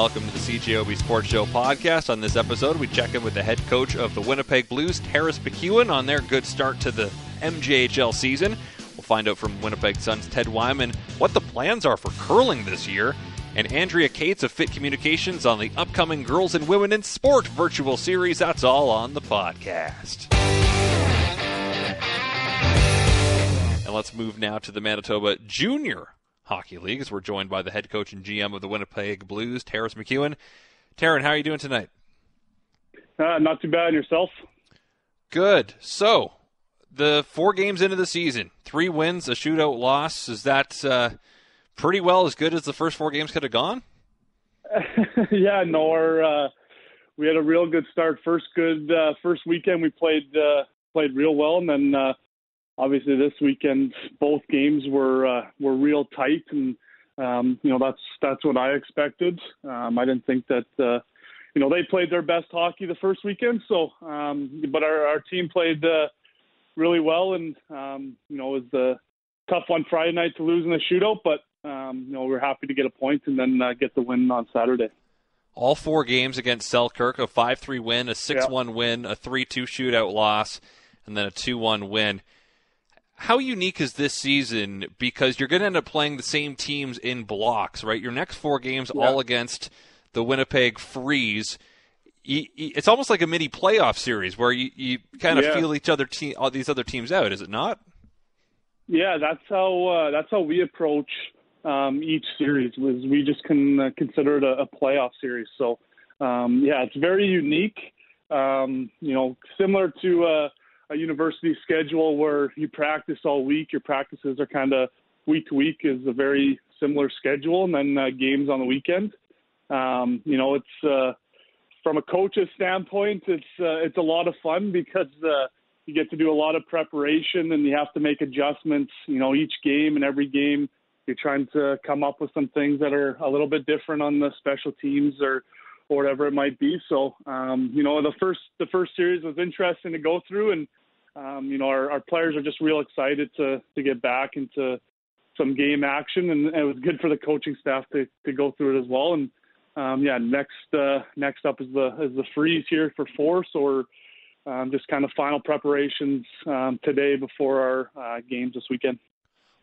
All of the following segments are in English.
Welcome to the CGOB Sports Show podcast. On this episode, we check in with the head coach of the Winnipeg Blues, Terrence McEwen, on their good start to the MJHL season. We'll find out from Winnipeg Suns Ted Wyman what the plans are for curling this year, and Andrea Cates of Fit Communications on the upcoming Girls and Women in Sport virtual series. That's all on the podcast. And let's move now to the Manitoba Junior Hockey League, as we're joined by the head coach and GM of the Winnipeg Blues, Terrence McEwen. Terrence, how are you doing tonight? Not too bad. Yourself? Good. So, the 4 games into the season, 3 wins, a shootout loss. Is that pretty well as good as the first 4 games could have gone? Yeah, no. We had a real good start. First weekend we played real well, and then obviously, this weekend, both games were real tight, and that's what I expected. I didn't think that they played their best hockey the first weekend. So, but our team played really well, and it was a tough one Friday night to lose in the shootout. But we're happy to get a point and then get the win on Saturday. All 4 games against Selkirk: a 5-3 win, a 6-1 win, a 3-2 shootout loss, and then a 2-1 win. How unique is this season? Because you're going to end up playing the same teams in blocks, right? Your next 4 games all against the Winnipeg Freeze. It's almost like a mini playoff series where you kind of feel all these other teams out, is it not? Yeah, that's how we approach each series. Was we just can consider it a playoff series. So it's very unique. Similar to a university schedule where you practice all week. Your practices are kind of week to week, is a very similar schedule, and then games on the weekend. It's from a coach's standpoint, it's a lot of fun because you get to do a lot of preparation and you have to make adjustments. Each game and every game, you're trying to come up with some things that are a little bit different on the special teams or whatever it might be. So, the first series was interesting to go through, and our players are just real excited to get back into some game action, and it was good for the coaching staff to go through it as well. And next up is the Freeze here for 4, so we're just kind of final preparations today before our games this weekend.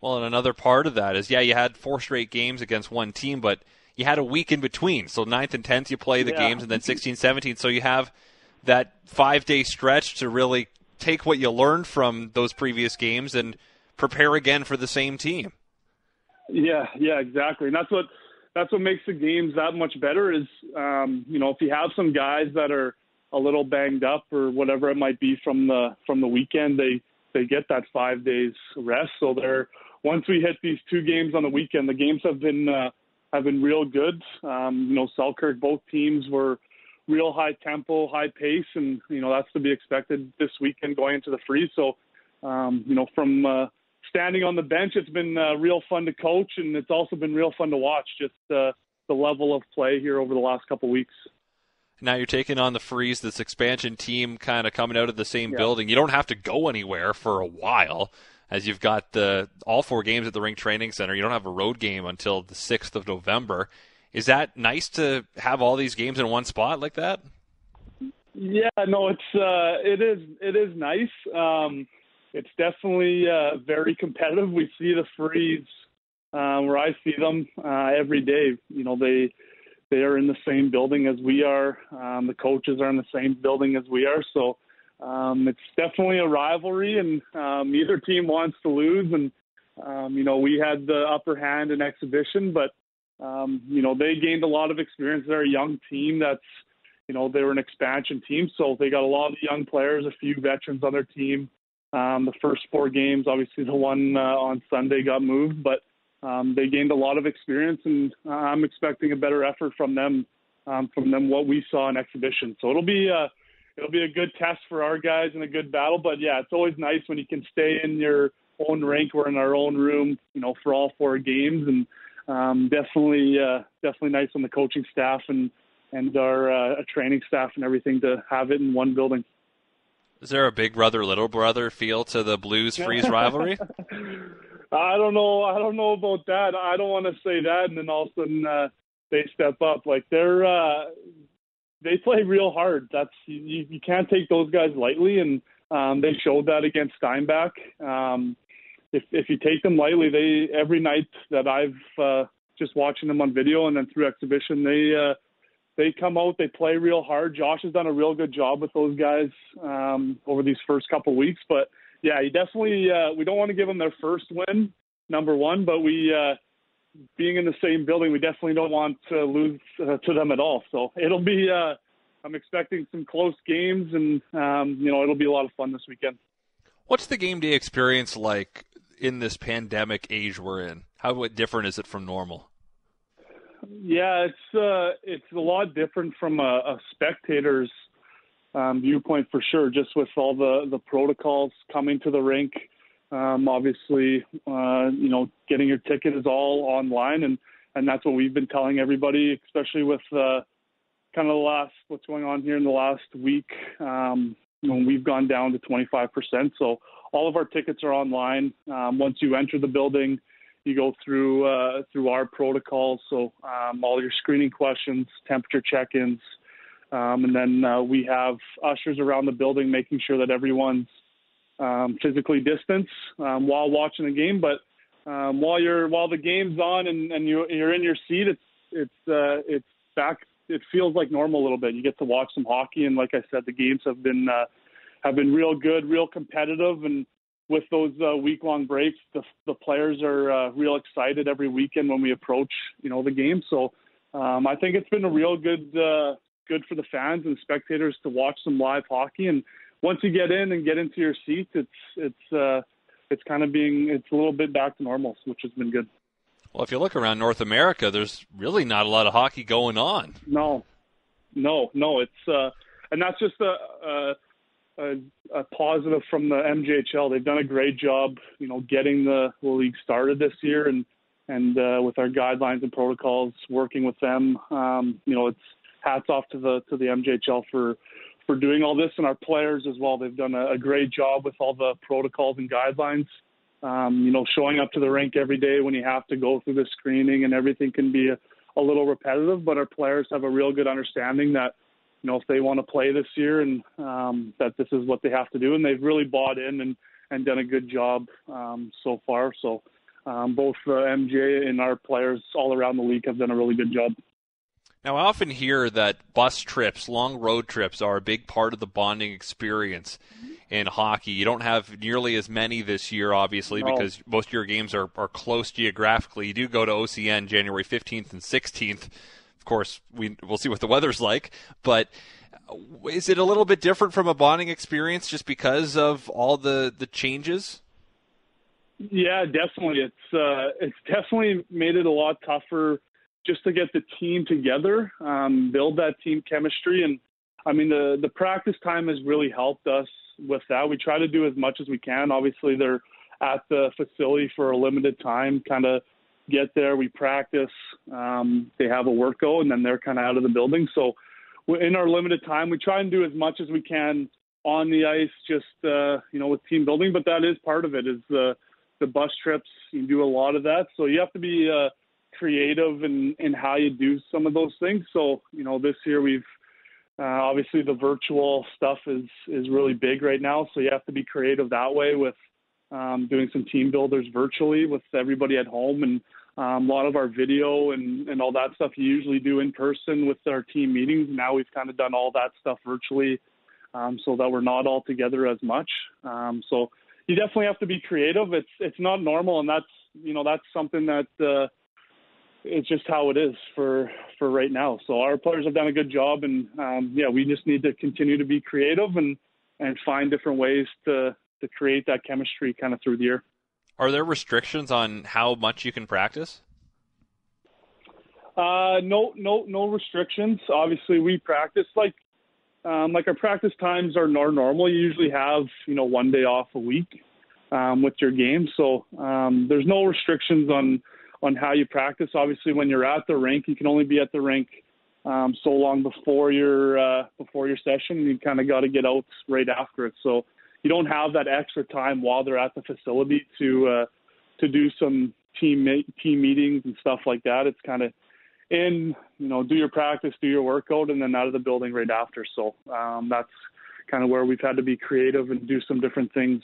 Well, and another part of that is you had 4 straight games against one team, but you had a week in between. So 9th and 10th you play the games, and then 16th, 17th. So you have that 5-day stretch to really take what you learned from those previous games and prepare again for the same team. Yeah, exactly. And that's what makes the games that much better is, if you have some guys that are a little banged up or whatever it might be from the weekend, they get that 5 days rest. So once we hit these 2 games on the weekend, the games have been real good. Selkirk, both teams were real high tempo, high pace, and that's to be expected this weekend going into the Freeze. So, from standing on the bench, it's been real fun to coach, and it's also been real fun to watch. Just the level of play here over the last couple weeks. Now you're taking on the Freeze, this expansion team, kind of coming out of the same building. You don't have to go anywhere for a while, as you've got all 4 games at the Ring Training Center. You don't have a road game until the 6th of November. Is that nice to have all these games in one spot like that? Yeah, no, it is nice. It's definitely very competitive. We see the Freeze where I see them every day. They are in the same building as we are. The coaches are in the same building as we are, so it's definitely a rivalry, and either team wants to lose, and we had the upper hand in exhibition, but they gained a lot of experience. They're a young team that's they were an expansion team, so they got a lot of young players, a few veterans on their team. The first 4 games, obviously the one on Sunday got moved, but they gained a lot of experience, and I'm expecting a better effort from them what we saw in exhibition. So it'll be a good test for our guys and a good battle. But, it's always nice when you can stay in your own rink or in our own room, for all 4 games. And definitely nice on the coaching staff and our training staff and everything to have it in one building. Is there a big brother, little brother feel to the Blues-Freeze rivalry? I don't know about that. I don't want to say that, and then all of a sudden they step up. Like they play real hard. That's you can't take those guys lightly, and they showed that against Steinbach. If you take them lightly, they every night that I've just watching them on video and then through exhibition, they come out, they play real hard. Josh has done a real good job with those guys over these first couple of weeks. But yeah, you definitely we don't want to give them their first win, number one, but we being in the same building, we definitely don't want to lose to them at all. So it'll be I'm expecting some close games, and it'll be a lot of fun this weekend. What's the game day experience like in this pandemic age we're in? How different is it from normal? Yeah, it's a lot different from a spectator's viewpoint for sure, just with all the protocols coming to the rink. Obviously, getting your ticket is all online, and that's what we've been telling everybody, especially with kind of what's going on here in the last week when we've gone down to 25%. So all of our tickets are online. Once you enter the building, you go through our protocols, so all your screening questions, temperature check-ins, and then we have ushers around the building making sure that everyone's physically distanced while watching the game. But while the game's on and you're in your seat, it's back. It feels like normal a little bit. You get to watch some hockey, and like I said, the games have been real good, real competitive, and with those week-long breaks, the players are real excited every weekend when we approach, the game. So I think it's been a real good for the fans and spectators to watch some live hockey. And once you get in and get into your seats, it's a little bit back to normal, which has been good. Well, if you look around North America, there's really not a lot of hockey going on. No. It's and that's just a positive from the MJHL. They've done a great job, getting the league started this year, and with our guidelines and protocols, working with them. It's hats off to the MJHL for doing all this, and our players as well. They've done a great job with all the protocols and guidelines. Showing up to the rink every day when you have to go through the screening and everything can be a little repetitive, but our players have a real good understanding that, if they want to play this year and that this is what they have to do. And they've really bought in and done a good job so far. So both MJ and our players all around the league have done a really good job. Now, I often hear that bus trips, long road trips, are a big part of the bonding experience in hockey. You don't have nearly as many this year, obviously, because most of your games are close geographically. You do go to OCN January 15th and 16th. Of course, we'll see what the weather's like, but is it a little bit different from a bonding experience just because of all the changes? Yeah, definitely. It's definitely made it a lot tougher just to get the team together, build that team chemistry. And I mean, the practice time has really helped us with that. We try to do as much as we can. Obviously, they're at the facility for a limited time, kind of get there, we practice, they have a workout, and then they're kind of out of the building. So in our limited time, we try and do as much as we can on the ice, just, with team building. But that is part of it, is the bus trips. You do a lot of that. So you have to be creative in how you do some of those things. So, this year we've obviously the virtual stuff is really big right now. So you have to be creative that way with doing some team builders virtually with everybody at home, and a lot of our video and all that stuff you usually do in person with our team meetings. Now we've kind of done all that stuff virtually so that we're not all together as much. So you definitely have to be creative. It's not normal, and that's something that it's just how it is for right now. So our players have done a good job, and we just need to continue to be creative and find different ways to create that chemistry kind of through the year. Are there restrictions on how much you can practice? No restrictions. Obviously, we practice like our practice times are normal. You usually have, one day off a week with your game. So there's no restrictions on how you practice. Obviously, when you're at the rink, you can only be at the rink so long before your session. You kind of got to get out right after it. So you don't have that extra time while they're at the facility to do some team meetings and stuff like that. It's kind of in, you know, do your practice, do your workout, and then out of the building right after. So that's kind of where we've had to be creative and do some different things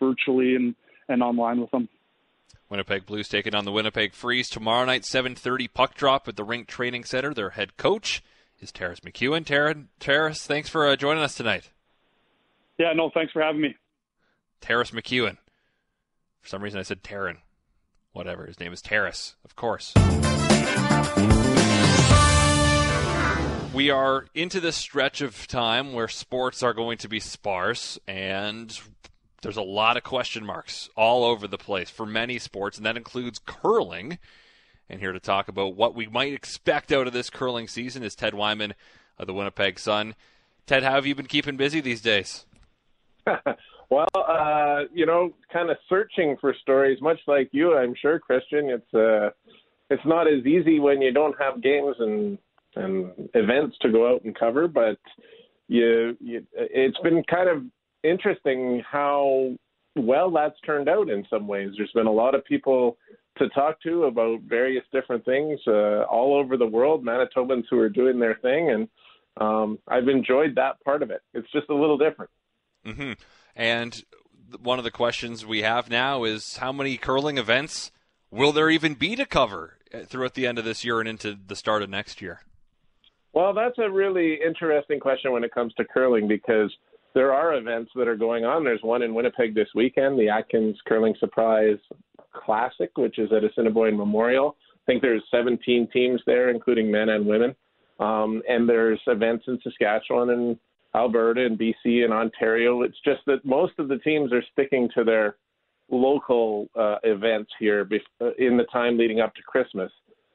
virtually and online with them. Winnipeg Blues taking on the Winnipeg Freeze tomorrow night, 7:30 puck drop at the Ring Training Center. Their head coach is Terrence McEwen. Terrence, thanks for joining us tonight. Yeah, no, thanks for having me. Terrence McEwen. For some reason I said Terran. Whatever, his name is Terrace, of course. We are into this stretch of time where sports are going to be sparse, and there's a lot of question marks all over the place for many sports, and that includes curling. And here to talk about what we might expect out of this curling season is Ted Wyman of the Winnipeg Sun. Ted, how have you been keeping busy these days? Well, you know, kind of searching for stories, much like you, I'm sure, Christian. It's not as easy when you don't have games and events to go out and cover, but it's been kind of interesting how well that's turned out in some ways. There's been a lot of people to talk to about various different things all over the world, Manitobans who are doing their thing, and I've enjoyed that part of it. It's just a little different. Mm-hmm. And one of the questions we have now is how many curling events will there even be to cover throughout the end of this year and into the start of next year? Well, that's a really interesting question when it comes to curling, because there are events that are going on. There's one in Winnipeg this weekend, the Atkins Curling Surprise Classic, which is at Assiniboine Memorial. I think there's 17 teams there, including men and women. And there's events in Saskatchewan and Alberta and BC and Ontario. It's just that most of the teams are sticking to their local events here in the time leading up to Christmas.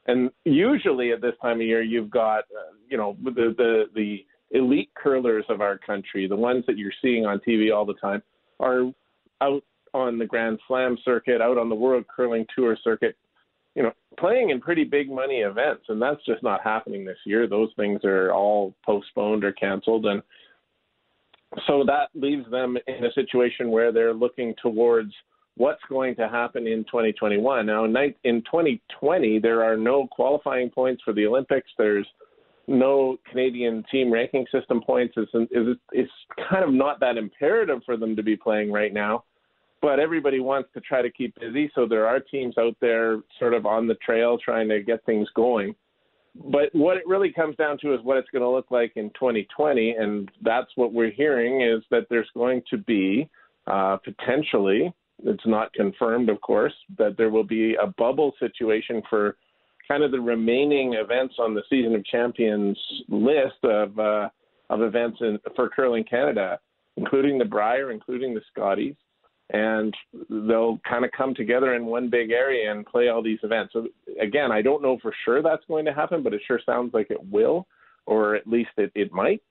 And usually at this time of year, you've got, the elite curlers of our country, the ones that you're seeing on TV all the time, are out on the Grand Slam circuit, out on the World Curling Tour circuit, you know, playing in pretty big money events. And that's just not happening this year. Those things are all postponed or canceled. And so that leaves them in a situation where they're looking towards what's going to happen in 2021. Now, in 2020, there are no qualifying points for the Olympics. There's no Canadian team ranking system points. It's kind of not that imperative for them to be playing right now, but everybody wants to try to keep busy. So there are teams out there sort of on the trail trying to get things going. But what it really comes down to is what it's going to look like in 2020. And that's what we're hearing, is that there's going to be potentially, it's not confirmed, of course, that there will be a bubble situation for kind of the remaining events on the Season of Champions list of events for Curling Canada, including the Brier, including the Scotties. And they'll kind of come together in one big area and play all these events. So again, I don't know for sure that's going to happen, but it sure sounds like it will, or at least it might.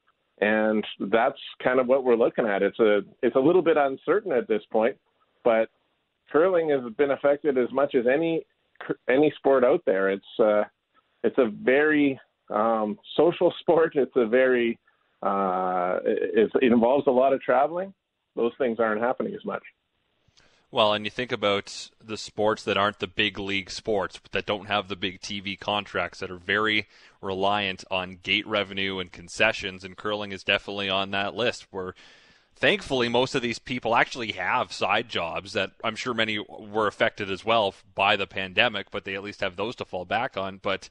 And that's kind of what we're looking at. It's a little bit uncertain at this point, but curling has been affected as much as any sport out there. It's a very social sport. It's a very it involves a lot of traveling. Those things aren't happening as much. Well, and you think about the sports that aren't the big league sports, that don't have the big TV contracts, that are very reliant on gate revenue and concessions, and curling is definitely on that list, where thankfully most of these people actually have side jobs that I'm sure many were affected as well by the pandemic, but they at least have those to fall back on. But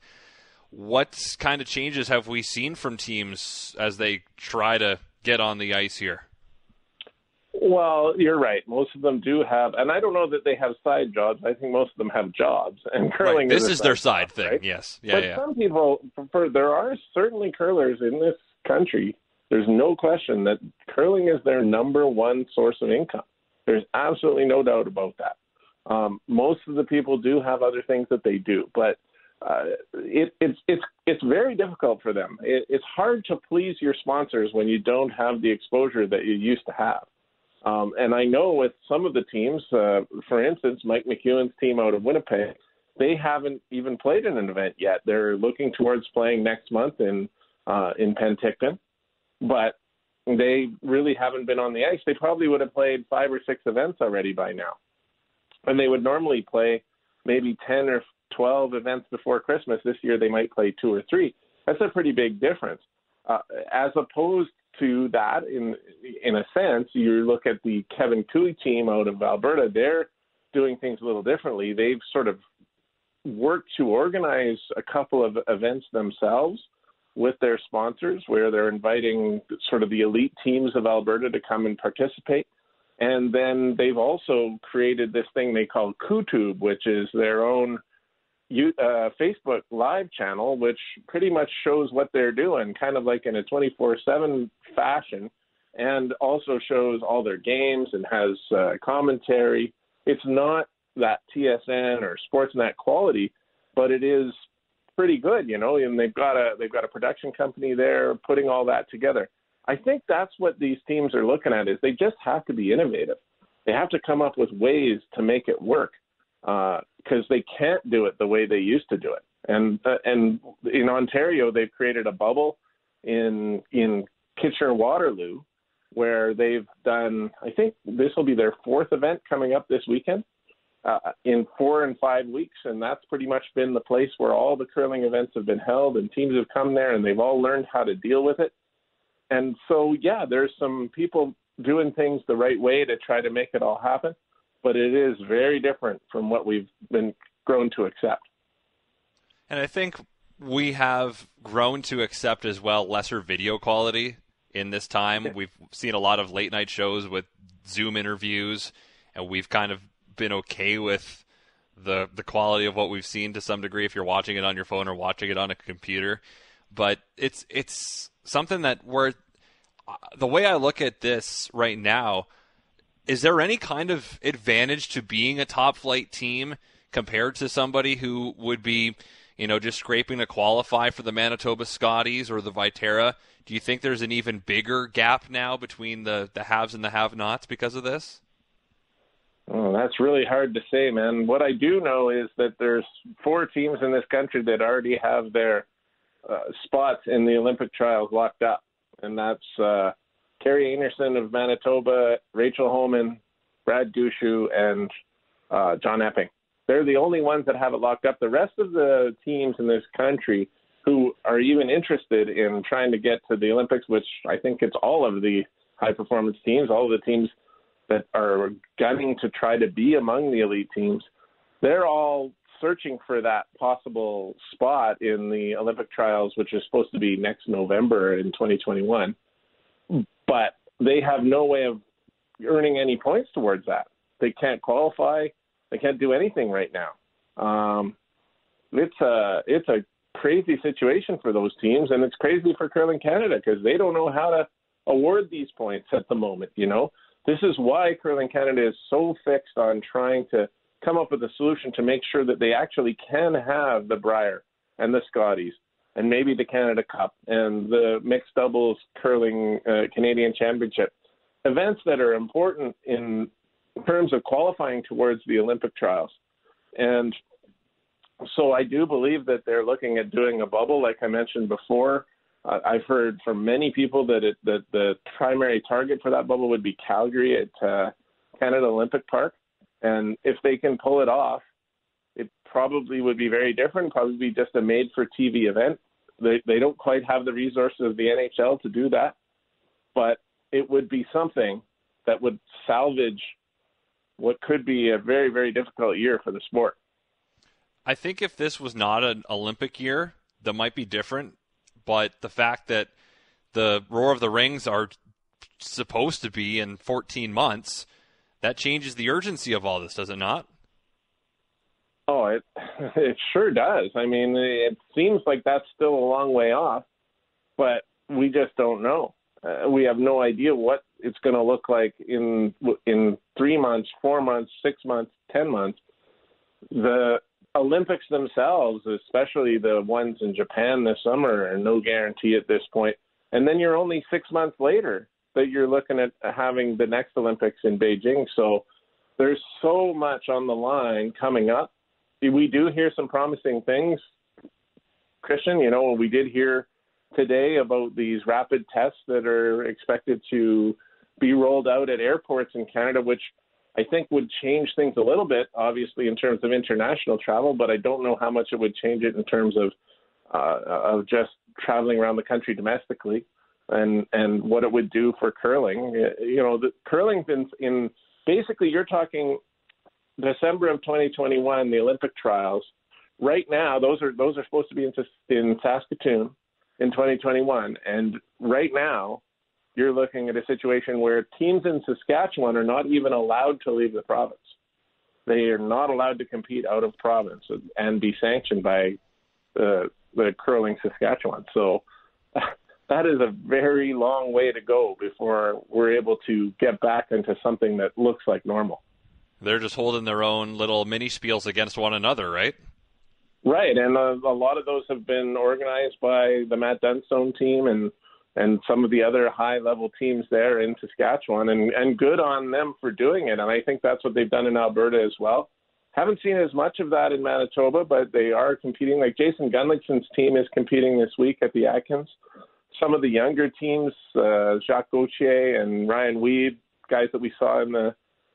what kind of changes have we seen from teams as they try to get on the ice here? Well, you're right. Most of them do have, and I don't know that they have side jobs. I think most of them have jobs, and curling. Right. This is their side job, thing, right? Yes. Yeah, but yeah. Some people prefer. There are certainly curlers in this country. There's no question that curling is their number one source of income. There's absolutely no doubt about that. Most of the people do have other things that they do, but it's very difficult for them. It's hard to please your sponsors when you don't have the exposure that you used to have. And I know with some of the teams, for instance, Mike McEwen's team out of Winnipeg, they haven't even played in an event yet. They're looking towards playing next month in Penticton, but they really haven't been on the ice. They probably would have played 5 or 6 events already by now, and they would normally play maybe 10 or 12 events before Christmas. This year they might play 2 or 3. That's a pretty big difference. As opposed to that, in a sense, you look at the Kevin Koe team out of Alberta, they're doing things a little differently. They've sort of worked to organize a couple of events themselves with their sponsors, where they're inviting sort of the elite teams of Alberta to come and participate. And then they've also created this thing they call Kootube, which is their own Facebook live channel, which pretty much shows what they're doing, kind of like in a 24/7 fashion, and also shows all their games and has commentary. It's not that TSN or Sportsnet quality, but it is pretty good, you know. And they've got a production company there putting all that together. I think that's what these teams are looking at, is they just have to be innovative. They have to come up with ways to make it work, because they can't do it the way they used to do it. And in Ontario, they've created a bubble in Kitchener-Waterloo, where they've done, I think this will be their 4th event coming up this weekend, in 4 and 5 weeks. And that's pretty much been the place where all the curling events have been held, and teams have come there and they've all learned how to deal with it. And so, yeah, there's some people doing things the right way to try to make it all happen, but it is very different from what we've been grown to accept. And I think we have grown to accept as well lesser video quality in this time. We've seen a lot of late night shows with Zoom interviews, and we've kind of been okay with the quality of what we've seen to some degree if you're watching it on your phone or watching it on a computer. But it's something that the way I look at this right now, is there any kind of advantage to being a top flight team compared to somebody who would be, you know, just scraping to qualify for the Manitoba Scotties or the Viterra? Do you think there's an even bigger gap now between the haves and the have-nots because of this? Oh, that's really hard to say, man. What I do know is that there's 4 teams in this country that already have their spots in the Olympic trials locked up, and that's Terry Anderson of Manitoba, Rachel Holman, Brad Dushu, and John Epping. They're the only ones that have it locked up. The rest of the teams in this country who are even interested in trying to get to the Olympics, which I think it's all of the high-performance teams, all of the teams that are gunning to try to be among the elite teams, they're all searching for that possible spot in the Olympic trials, which is supposed to be next November in 2021, but they have no way of earning any points towards that. They can't qualify. They can't do anything right now. It's a crazy situation for those teams, and it's crazy for Curling Canada because they don't know how to award these points at the moment. You know, this is why Curling Canada is so fixed on trying to come up with a solution to make sure that they actually can have the Brier and the Scotties and maybe the Canada Cup and the mixed doubles curling Canadian Championship, events that are important in terms of qualifying towards the Olympic trials. And so I do believe that they're looking at doing a bubble, like I mentioned before. I've heard from many people that the primary target for that bubble would be Calgary at Canada Olympic Park. And if they can pull it off, it probably would be very different, probably be just a made-for-TV event. They don't quite have the resources of the NHL to do that, but it would be something that would salvage what could be a very, very difficult year for the sport. I think if this was not an Olympic year, that might be different, but the fact that the Roar of the Rings are supposed to be in 14 months... that changes the urgency of all this, does it not? Oh, it sure does. I mean, it seems like that's still a long way off, but we just don't know. We have no idea what it's going to look like in 3 months, 4 months, 6 months, 10 months. The Olympics themselves, especially the ones in Japan this summer, are no guarantee at this point. And then you're only 6 months later that you're looking at having the next Olympics in Beijing. So there's so much on the line coming up. We do hear some promising things, Christian. You know, we did hear today about these rapid tests that are expected to be rolled out at airports in Canada, which I think would change things a little bit, obviously, in terms of international travel, but I don't know how much it would change it in terms of just traveling around the country domestically and what it would do for curling. You know, the curling's in basically you're talking December of 2021, the Olympic trials. Right now, those are supposed to be in Saskatoon in 2021, and right now you're looking at a situation where teams in Saskatchewan are not even allowed to leave the province. They are not allowed to compete out of province and be sanctioned by the Curling Saskatchewan. So that is a very long way to go before we're able to get back into something that looks like normal. They're just holding their own little mini spiels against one another, right? Right, and a lot of those have been organized by the Matt Dunstone team and some of the other high-level teams there in Saskatchewan, and good on them for doing it. And I think that's what they've done in Alberta as well. Haven't seen as much of that in Manitoba, but they are competing. Like Jason Gunlickson's team is competing this week at the Atkins. Some of the younger teams, Jacques Gauthier and Ryan Weed, guys that we saw in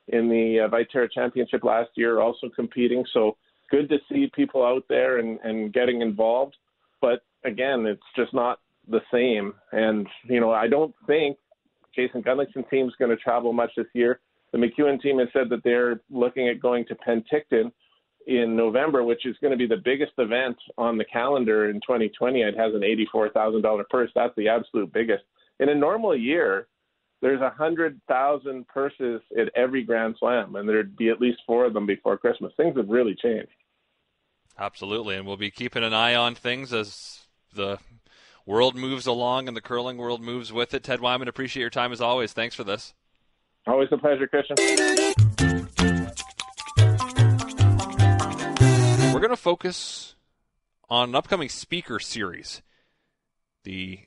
the Viterra Championship last year, are also competing. So good to see people out there and getting involved. But, again, it's just not the same. And, you know, I don't think Jason Gunlickson's team is going to travel much this year. The McEwen team has said that they're looking at going to Penticton in November, which is going to be the biggest event on the calendar in 2020. It has an $84,000 purse. That's the absolute biggest. In a normal year, there's 100,000 purses at every Grand Slam, and there'd be at least four of them before Christmas. Things have really changed. Absolutely, and we'll be keeping an eye on things as the world moves along and the curling world moves with it. Ted Wyman, appreciate your time as always. Thanks for this. Always a pleasure, Christian. We're going to focus on an upcoming speaker series. The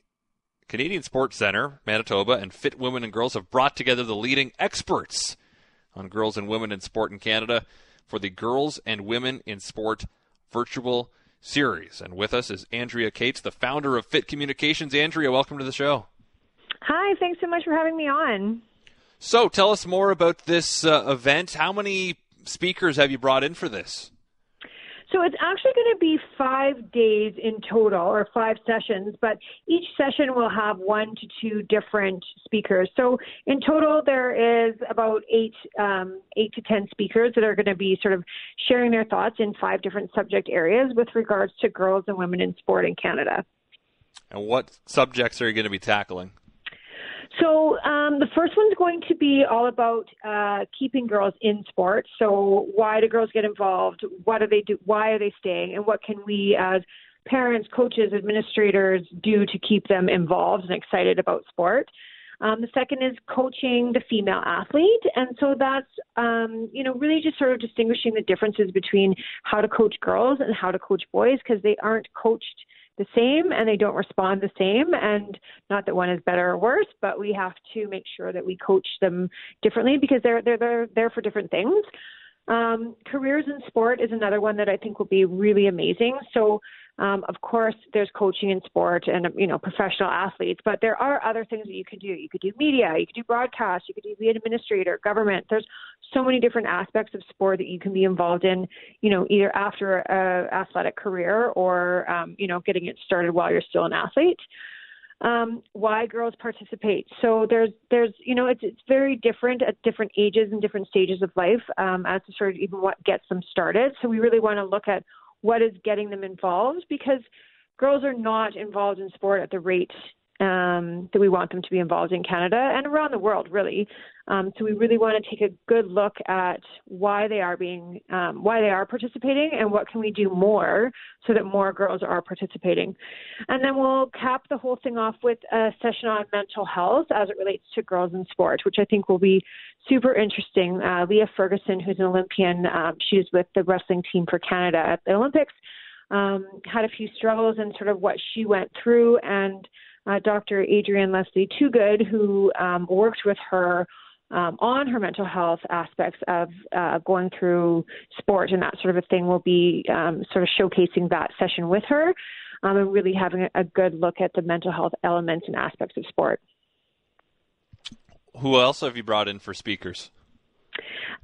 Canadian Sports Centre, Manitoba, and Fit Women and Girls have brought together the leading experts on girls and women in sport in Canada for the Girls and Women in Sport virtual series. And with us is Andrea Cates, the founder of Fit Communications. Andrea, welcome to the show. Hi, thanks so much for having me on. So tell us more about this event. How many speakers have you brought in for this? So it's actually going to be 5 days in total, or 5 sessions, but each session will have 1 to 2 different speakers. So in total, there is about 8 to 10 speakers that are going to be sort of sharing their thoughts in 5 different subject areas with regards to girls and women in sport in Canada. And what subjects are you going to be tackling? So the first one's going to be all about keeping girls in sports. So why do girls get involved? What do they do? Why are they staying? And what can we as parents, coaches, administrators do to keep them involved and excited about sport? The second is coaching the female athlete. And so that's, really just sort of distinguishing the differences between how to coach girls and how to coach boys, because they aren't coached the same and they don't respond the same, and not that one is better or worse, but we have to make sure that we coach them differently because they're there for different things. Careers in sport is another one that I think will be really amazing. So of course there's coaching in sport and, professional athletes, but there are other things that you could do. You could do media, you could do broadcast, you could be an administrator, government. There's so many different aspects of sport that you can be involved in, either after a athletic career or, getting it started while you're still an athlete. Why girls participate. So there's it's very different at different ages and different stages of life as to sort of even what gets them started. So we really want to look at what is getting them involved, because girls are not involved in sport at the rate that we want them to be involved in Canada and around the world, really. So we really want to take a good look at why they are participating and what can we do more so that more girls are participating. And then we'll cap the whole thing off with a session on mental health as it relates to girls in sport, which I think will be super interesting. Leah Ferguson, who's an Olympian, she's with the wrestling team for Canada at the Olympics, had a few struggles and sort of what she went through, and Dr. Adrienne Leslie Toogood, who worked with her on her mental health aspects of going through sport and that sort of a thing, will be sort of showcasing that session with her and really having a good look at the mental health elements and aspects of sport. Who else have you brought in for speakers?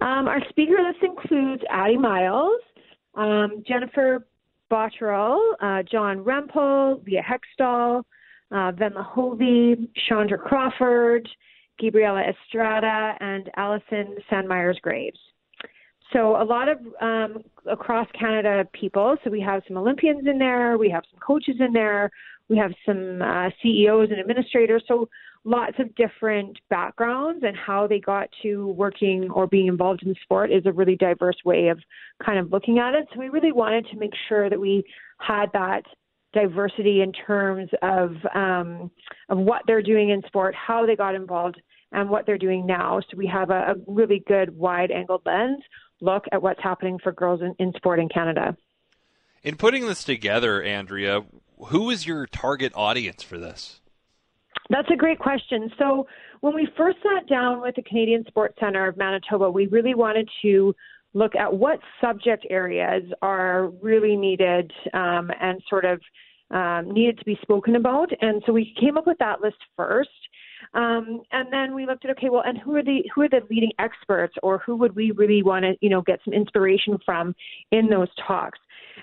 Our speaker list includes Addie Miles, Jennifer Botterell, John Rempel, Leah Hextall, Venla Hovey, Chandra Crawford, Gabriela Estrada, and Allison Sandmeyers-Graves. So a lot of across Canada people. So we have some Olympians in there. We have some coaches in there. We have some CEOs and administrators. So lots of different backgrounds, and how they got to working or being involved in sport is a really diverse way of kind of looking at it. So we really wanted to make sure that we had that diversity in terms of what they're doing in sport, how they got involved, and what they're doing now. So we have a really good wide-angled lens look at what's happening for girls in sport in Canada. In putting this together, Andrea, who is your target audience for this? That's a great question. So when we first sat down with the Canadian Sports Centre of Manitoba, we really wanted to look at what subject areas are really needed and sort of needed to be spoken about. And so we came up with that list first. And then we looked at, okay, well, and who are the leading experts, or who would we really want to, get some inspiration from in those talks?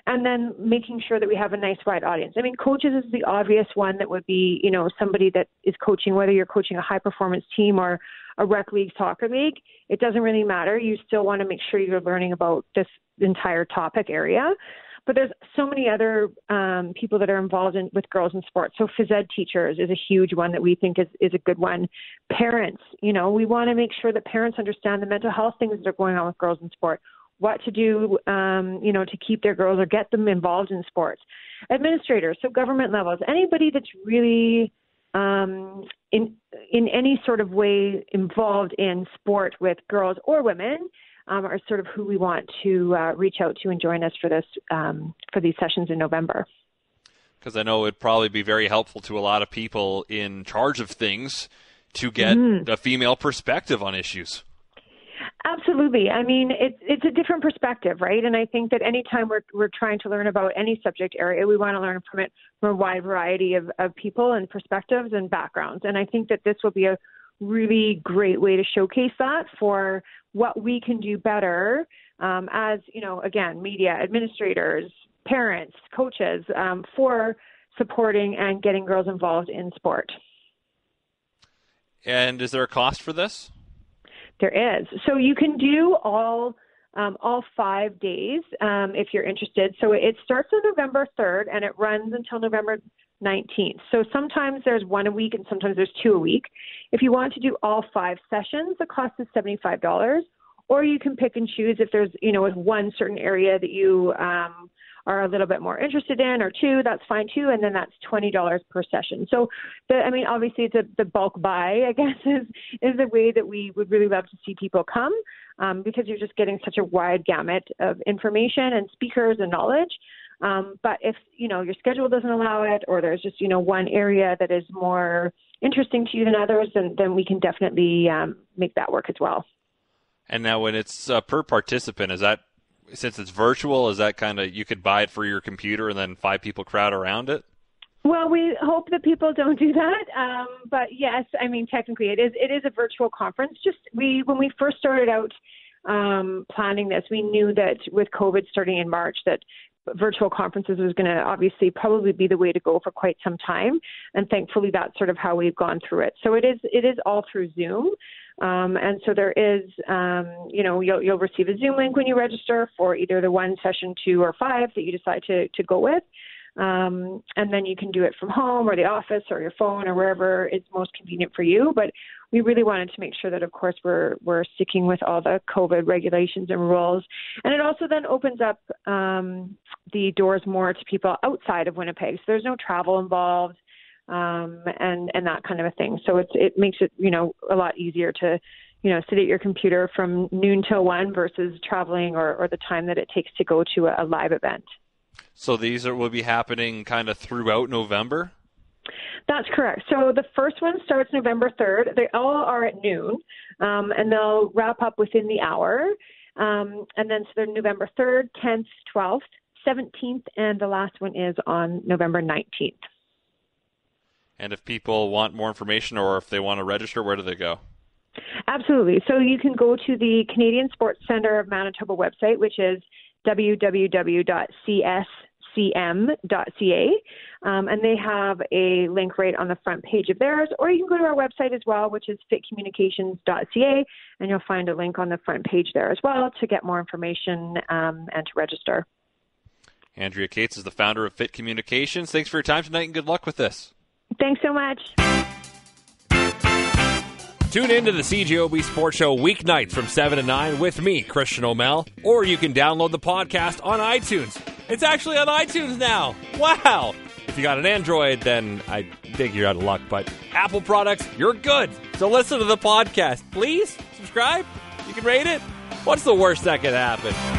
And then making sure that we have a nice wide audience. I mean, coaches is the obvious one that would be, somebody that is coaching, whether you're coaching a high performance team or a rec league, soccer league, it doesn't really matter. You still want to make sure you're learning about this entire topic area. But there's so many other people that are involved with girls in sports. So phys ed teachers is a huge one that we think is a good one. Parents, we want to make sure that parents understand the mental health things that are going on with girls in sport, what to do, to keep their girls or get them involved in sports. Administrators, so government levels, anybody that's really in any sort of way involved in sport with girls or women, are sort of who we want to reach out to and join us for this for these sessions in November. Because I know it'd probably be very helpful to a lot of people in charge of things to get a female perspective on issues. Absolutely. I mean, it's a different perspective, right? And I think that anytime we're trying to learn about any subject area, we want to learn from it from a wide variety of people and perspectives and backgrounds. And I think that this will be a really great way to showcase that for what we can do better as, again, media, administrators, parents, coaches, for supporting and getting girls involved in sport. And is there a cost for this? There is. So you can do all 5 days if you're interested. So it starts on November 3rd and it runs until November 19th. So sometimes there's one a week and sometimes there's two a week. If you want to do all 5 sessions, the cost is $75, or you can pick and choose if there's, if one certain area that you are a little bit more interested in, or two, that's fine too. And then that's $20 per session. So obviously it's the bulk buy, I guess, is the way that we would really love to see people come, because you're just getting such a wide gamut of information and speakers and knowledge. But if, your schedule doesn't allow it, or there's just, one area that is more interesting to you than others, then we can definitely make that work as well. And now when it's per participant, is that, since it's virtual, is that kind of, you could buy it for your computer and then 5 people crowd around it? Well, we hope that people don't do that. But yes, I mean, technically it is a virtual conference. Just when we first started out planning this, we knew that with COVID starting in March, that virtual conferences was going to obviously probably be the way to go for quite some time. And thankfully that's sort of how we've gone through it. So it is all through Zoom. And so there is, you'll receive a Zoom link when you register for either the 1, session 2, or 5 that you decide to go with. And then you can do it from home or the office or your phone or wherever it's most convenient for you. But we really wanted to make sure that, of course, we're sticking with all the COVID regulations and rules. And it also then opens up the doors more to people outside of Winnipeg. So there's no travel involved and that kind of a thing. So it makes it, a lot easier to, sit at your computer from noon till 1 versus traveling or the time that it takes to go to a live event. So these will be happening kind of throughout November? That's correct. So the first one starts November 3rd. They all are at noon, and they'll wrap up within the hour. And then so they're November 3rd, 10th, 12th, 17th, and the last one is on November 19th. And if people want more information or if they want to register, where do they go? Absolutely. So you can go to the Canadian Sports Centre of Manitoba website, which is www.cscm.ca, and they have a link right on the front page of theirs, or you can go to our website as well, which is fitcommunications.ca, and you'll find a link on the front page there as well to get more information and to register. Andrea Cates is the founder of Fit Communications. Thanks for your time tonight, and good luck with this. Thanks so much. Tune in to the CGOB Sports Show weeknights from 7 to 9 with me, Christian O'Mell, or you can download the podcast on iTunes. It's actually on iTunes now. Wow. If you got an Android, then I think you're out of luck, but Apple products, you're good. So listen to the podcast. Please subscribe. You can rate it. What's the worst that could happen?